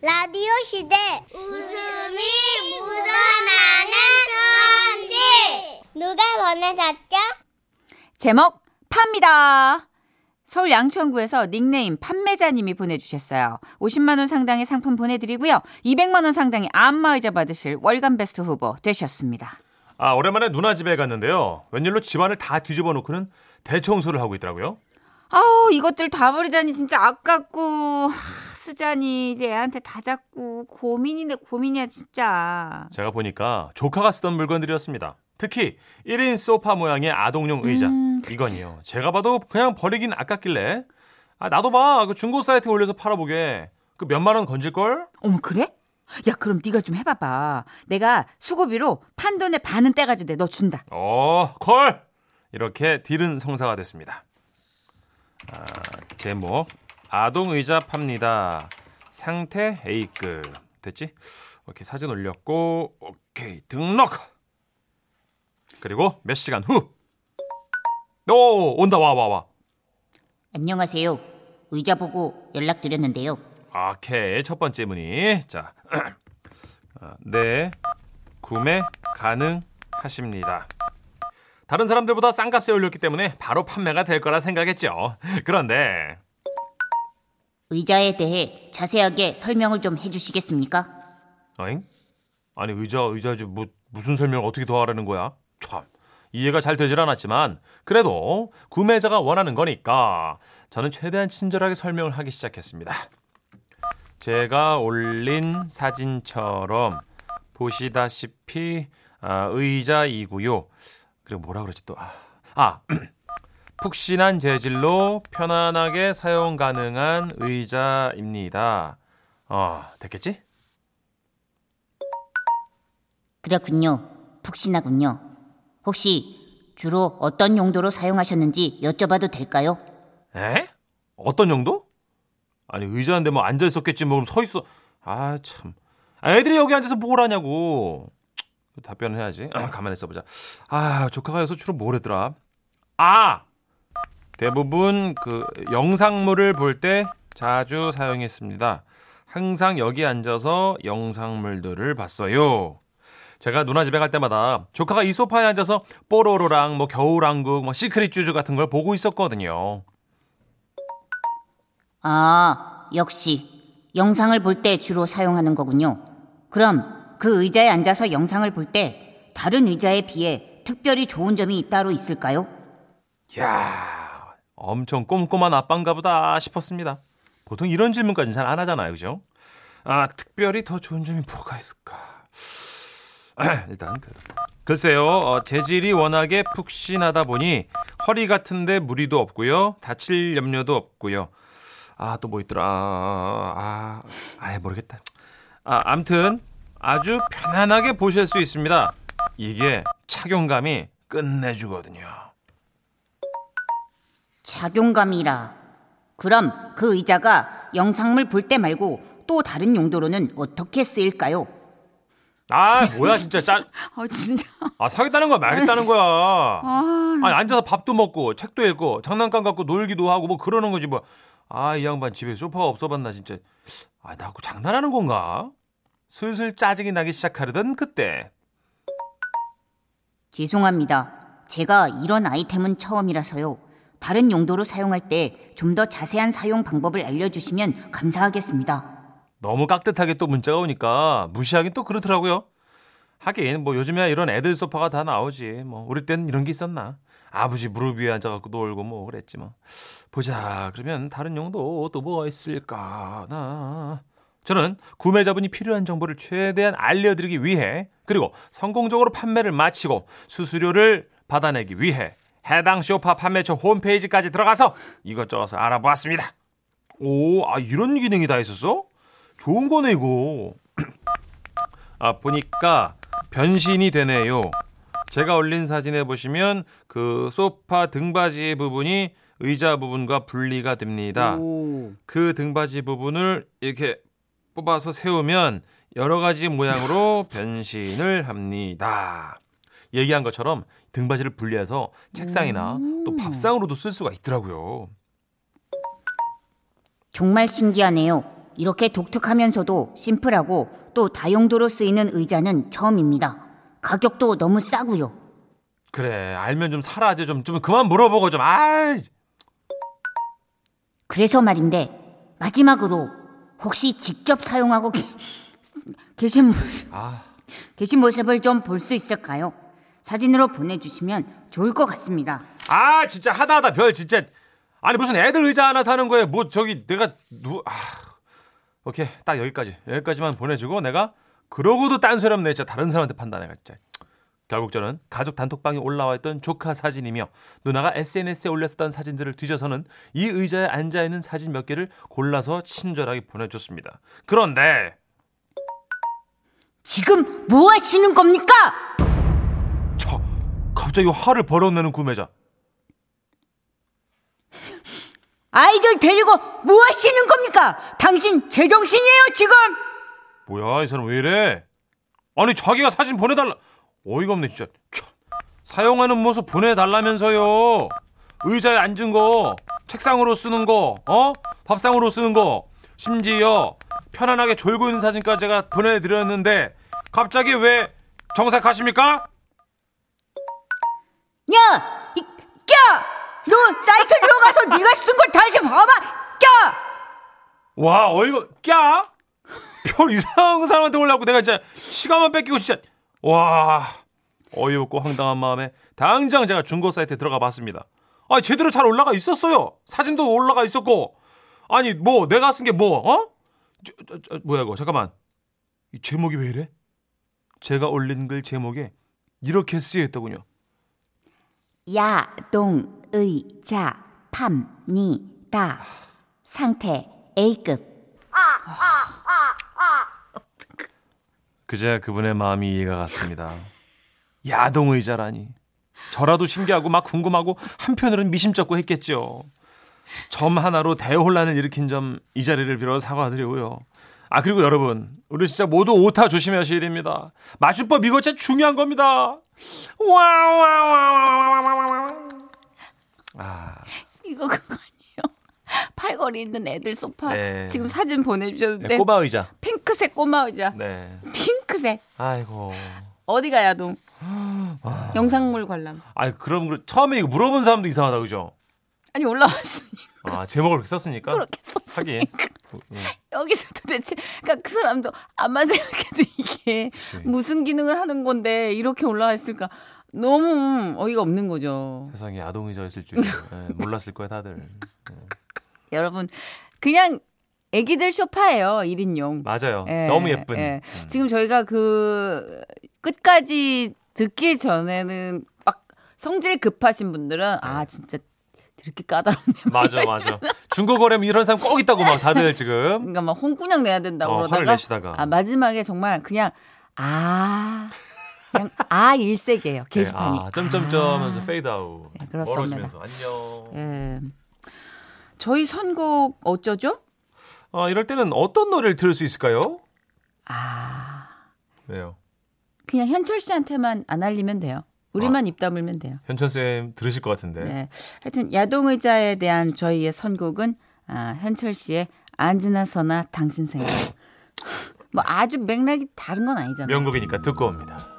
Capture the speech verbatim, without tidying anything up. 라디오 시대 웃음이 묻어나는 편지. 누가 보내셨죠? 제목 팝니다. 서울 양천구에서 닉네임 판매자님이 보내주셨어요. 오십만 원 상당의 상품 보내드리고요. 이백만 원 상당의 안마의자 받으실 월간 베스트 후보 되셨습니다. 아, 오랜만에 누나 집에 갔는데요. 웬일로 집안을 다 뒤집어 놓고는 대청소를 하고 있더라고요. 아우, 이것들 다 버리자니 진짜 아깝고 쓰자니 이제 애한테 다 잡고 고민이네 고민이야 진짜. 제가 보니까 조카가 쓰던 물건들이었습니다. 특히 일 인 소파 모양의 아동용 의자. 음, 이건요 제가 봐도 그냥 버리긴 아깝길래 아, 나도 봐 그 중고 사이트에 올려서 팔아보게. 그 몇만 원 건질걸? 어머 그래? 야 그럼 네가 좀 해봐봐. 내가 수고비로 판 돈의 반은 떼가지고 내 너 준다. 어, 콜! 이렇게 딜은 성사가 됐습니다. 아, 제목 아동의자 팝니다. 상태 A급. 됐지? 오케이, 사진 올렸고 오케이, 등록. 그리고 몇 시간 후. 오, 온다. 와, 와, 와. 안녕하세요. 의자 보고 연락드렸는데요. 오케이, 첫 번째 문의. 자, 네, 구매 가능하십니다. 다른 사람들보다 싼 값에 올렸기 때문에 바로 판매가 될 거라 생각했죠. 그런데 의자에 대해 자세하게 설명을 좀 해주시겠습니까? 어잉? 아니 의자, 의자지 뭐, 무슨 설명을 어떻게 더 하라는 거야? 참 이해가 잘 되질 않았지만 그래도 구매자가 원하는 거니까 저는 최대한 친절하게 설명을 하기 시작했습니다. 제가 올린 사진처럼 보시다시피 아, 의자이고요. 그리고 뭐라 그러지 또. 아, 아 푹신한 재질로 편안하게 사용 가능한 의자입니다. 어, 됐겠지? 그렇군요. 푹신하군요. 혹시 주로 어떤 용도로 사용하셨는지 여쭤봐도 될까요? 에? 어떤 용도? 아니 의자인데 뭐 앉아있었겠지 뭐 그럼 서있어. 아 참 애들이 여기 앉아서 뭘 하냐고. 답변을 해야지. 아, 가만히 있어보자. 아 조카가 여기서 주로 뭘 했더라. 아! 대부분 그 영상물을 볼 때 자주 사용했습니다. 항상 여기 앉아서 영상물들을 봤어요. 제가 누나 집에 갈 때마다 조카가 이 소파에 앉아서 뽀로로랑 뭐 겨울왕국 뭐 시크릿 쥬쥬 같은 걸 보고 있었거든요. 아, 역시 영상을 볼 때 주로 사용하는 거군요. 그럼 그 의자에 앉아서 영상을 볼 때 다른 의자에 비해 특별히 좋은 점이 따로 있을까요? 이야, 엄청 꼼꼼한 아빠인가 보다 싶었습니다. 보통 이런 질문까지는 잘 안 하잖아요, 그죠? 아, 특별히 더 좋은 점이 뭐가 있을까? 아, 일단 글쎄요, 어, 재질이 워낙에 푹신하다 보니 허리 같은데 무리도 없고요, 다칠 염려도 없고요. 아, 또 뭐 있더라? 아, 아, 아, 모르겠다. 아, 아무튼 아주 편안하게 보실 수 있습니다. 이게 착용감이 끝내주거든요. 작용감이라. 그럼 그 의자가 영상물 볼 때 말고 또 다른 용도로는 어떻게 쓰일까요? 아 뭐야 진짜 짜. 아 진짜. 아 사겠다는 거야 말겠다는 거야. 아 아니, 앉아서 밥도 먹고 책도 읽고 장난감 갖고 놀기도 하고 뭐 그러는 거지 뭐. 아 이 양반 집에 소파가 없어봤나 진짜. 아 나하고 장난하는 건가? 슬슬 짜증이 나기 시작하려던 그때. 죄송합니다. 제가 이런 아이템은 처음이라서요. 다른 용도로 사용할 때 좀 더 자세한 사용 방법을 알려주시면 감사하겠습니다. 너무 깍듯하게 또 문자가 오니까 무시하긴 또 그렇더라고요. 하긴 뭐 요즘에 이런 애들 소파가 다 나오지. 뭐 우리 땐 이런 게 있었나. 아버지 무릎 위에 앉아갖고 놀고 뭐 그랬지 뭐. 보자 그러면 다른 용도 또 뭐 있을까 나. 저는 구매자분이 필요한 정보를 최대한 알려드리기 위해 그리고 성공적으로 판매를 마치고 수수료를 받아내기 위해 해당 쇼파 판매처 홈페이지까지 들어가서 이것저것 알아보았습니다. 오, 아 이런 기능이 다 있었어? 좋은 거네 이거. 아 보니까 변신이 되네요. 제가 올린 사진에 보시면 그 소파 등받이 부분이 의자 부분과 분리가 됩니다. 오. 그 등받이 부분을 이렇게 뽑아서 세우면 여러 가지 모양으로 변신을 합니다. 얘기한 것처럼 등받이를 분리해서 책상이나 음~ 또 밥상으로도 쓸 수가 있더라고요. 정말 신기하네요. 이렇게 독특하면서도 심플하고 또 다용도로 쓰이는 의자는 처음입니다. 가격도 너무 싸고요. 그래, 알면 좀 사라. 이제 좀, 좀 그만 물어보고 좀. 아이. 그래서 말인데 마지막으로 혹시 직접 사용하고 게, 계신 모습, 아. 계신 모습을 좀 볼 수 있을까요? 사진으로 보내주시면 좋을 것 같습니다. 아 진짜 하다하다 별 진짜. 아니 무슨 애들 의자 하나 사는 거에 뭐 저기 내가 누 아. 오케이, 딱 여기까지 여기까지만 보내주고 내가 그러고도 딴소리 없네. 진짜 다른 사람한테 판단해가 진짜. 결국 저는 가족 단톡방에 올라와 있던 조카 사진이며 누나가 에스엔에스에 올렸던 사진들을 뒤져서는 이 의자에 앉아있는 사진 몇 개를 골라서 친절하게 보내줬습니다. 그런데 지금 뭐 하시는 겁니까? 저 갑자기 화를 벌어내는 구매자. 아이들 데리고 뭐 하시는 겁니까? 당신 제정신이에요 지금? 뭐야, 이 사람 왜 이래? 아니 자기가 사진 보내달라. 어이가 없네 진짜. 사용하는 모습 보내달라면서요. 의자에 앉은 거, 책상으로 쓰는 거, 어? 밥상으로 쓰는 거, 심지어 편안하게 졸고 있는 사진까지 제가 보내드렸는데 갑자기 왜 정색하십니까? 야! 이, 야! 너 사이트 들어가서 네가 쓴 걸 다시 봐봐! 야! 와 어이가... 야! 별 이상한 사람한테 올라오고 내가 진짜 시간만 뺏기고 진짜... 와 어이없고 황당한 마음에 당장 제가 중고 사이트에 들어가 봤습니다. 아니 제대로 잘 올라가 있었어요. 사진도 올라가 있었고. 아니 뭐 내가 쓴 게 뭐 어? 저, 저, 저, 뭐야 이거 잠깐만. 이 제목이 왜 이래? 제가 올린 글 제목에 이렇게 쓰여있더군요. 야동의자 팝니다. 상태 에이급. 그제야 그분의 마음이 이해가 갔습니다. 야동의자라니. 저라도 신기하고 막 궁금하고 한편으로는 미심쩍고 했겠죠. 점 하나로 대혼란을 일으킨 점 이 자리를 빌어 사과드리고요. 아 그리고 여러분, 우리 진짜 모두 오타 조심하셔야 됩니다. 맞춤법 이거 진짜 중요한 겁니다. 와와와와와와와. 아 이거 그거 아니에요? 팔걸이 있는 애들 소파. 네. 지금 사진 보내주셨는데. 네, 꼬마 의자. 핑크색 꼬마 의자. 네. 핑크색. 아이고. 어디가 야동? 아... 영상물 관람. 아니 그럼 처음에 이거 물어본 사람도 이상하다 그죠? 아니 올라왔으니까. 아 제목을 그렇게 썼으니까. 그렇게 썼으니까. 하긴. 여기서 도대체 그러니까 그 사람도 아마 생각해도 이게 그치. 무슨 기능을 하는 건데 이렇게 올라와 있을까? 너무 어이가 없는 거죠. 세상에 야동 의자였을 줄 네, 몰랐을 거야 다들. 네. 여러분 그냥 애기들 소파예요. 일 인용. 맞아요. 예, 너무 예쁜. 예. 음. 지금 저희가 그 끝까지 듣기 전에는 막 성질 급하신 분들은 네. 아 진짜 이렇게 까다롭네. 맞아 맞아. 중고 거래면 이런 사람 꼭 있다고 막 다들 지금. 그러니까 막 홍군형 내야 된다고 어, 그러다가 내시다가. 아 마지막에 정말 그냥 아 그냥 아 일색이에요. 게시판이. 네, 아, 점점점 하면서 아. 페이드 아웃. 네, 그렇습니다. 안녕. 예. 저희 선곡 어쩌죠? 아, 이럴 때는 어떤 노래를 들을 수 있을까요? 아. 왜요? 그냥 현철 씨한테만 안 알리면 돼요. 우리만 아, 입 다물면 돼요. 현철 쌤 들으실 것 같은데. 네. 하여튼 야동 의자에 대한 저희의 선곡은 아, 현철 씨의 안지나 서나 당신 생각. 뭐 아주 맥락이 다른 건 아니잖아요. 명곡이니까 듣고 옵니다.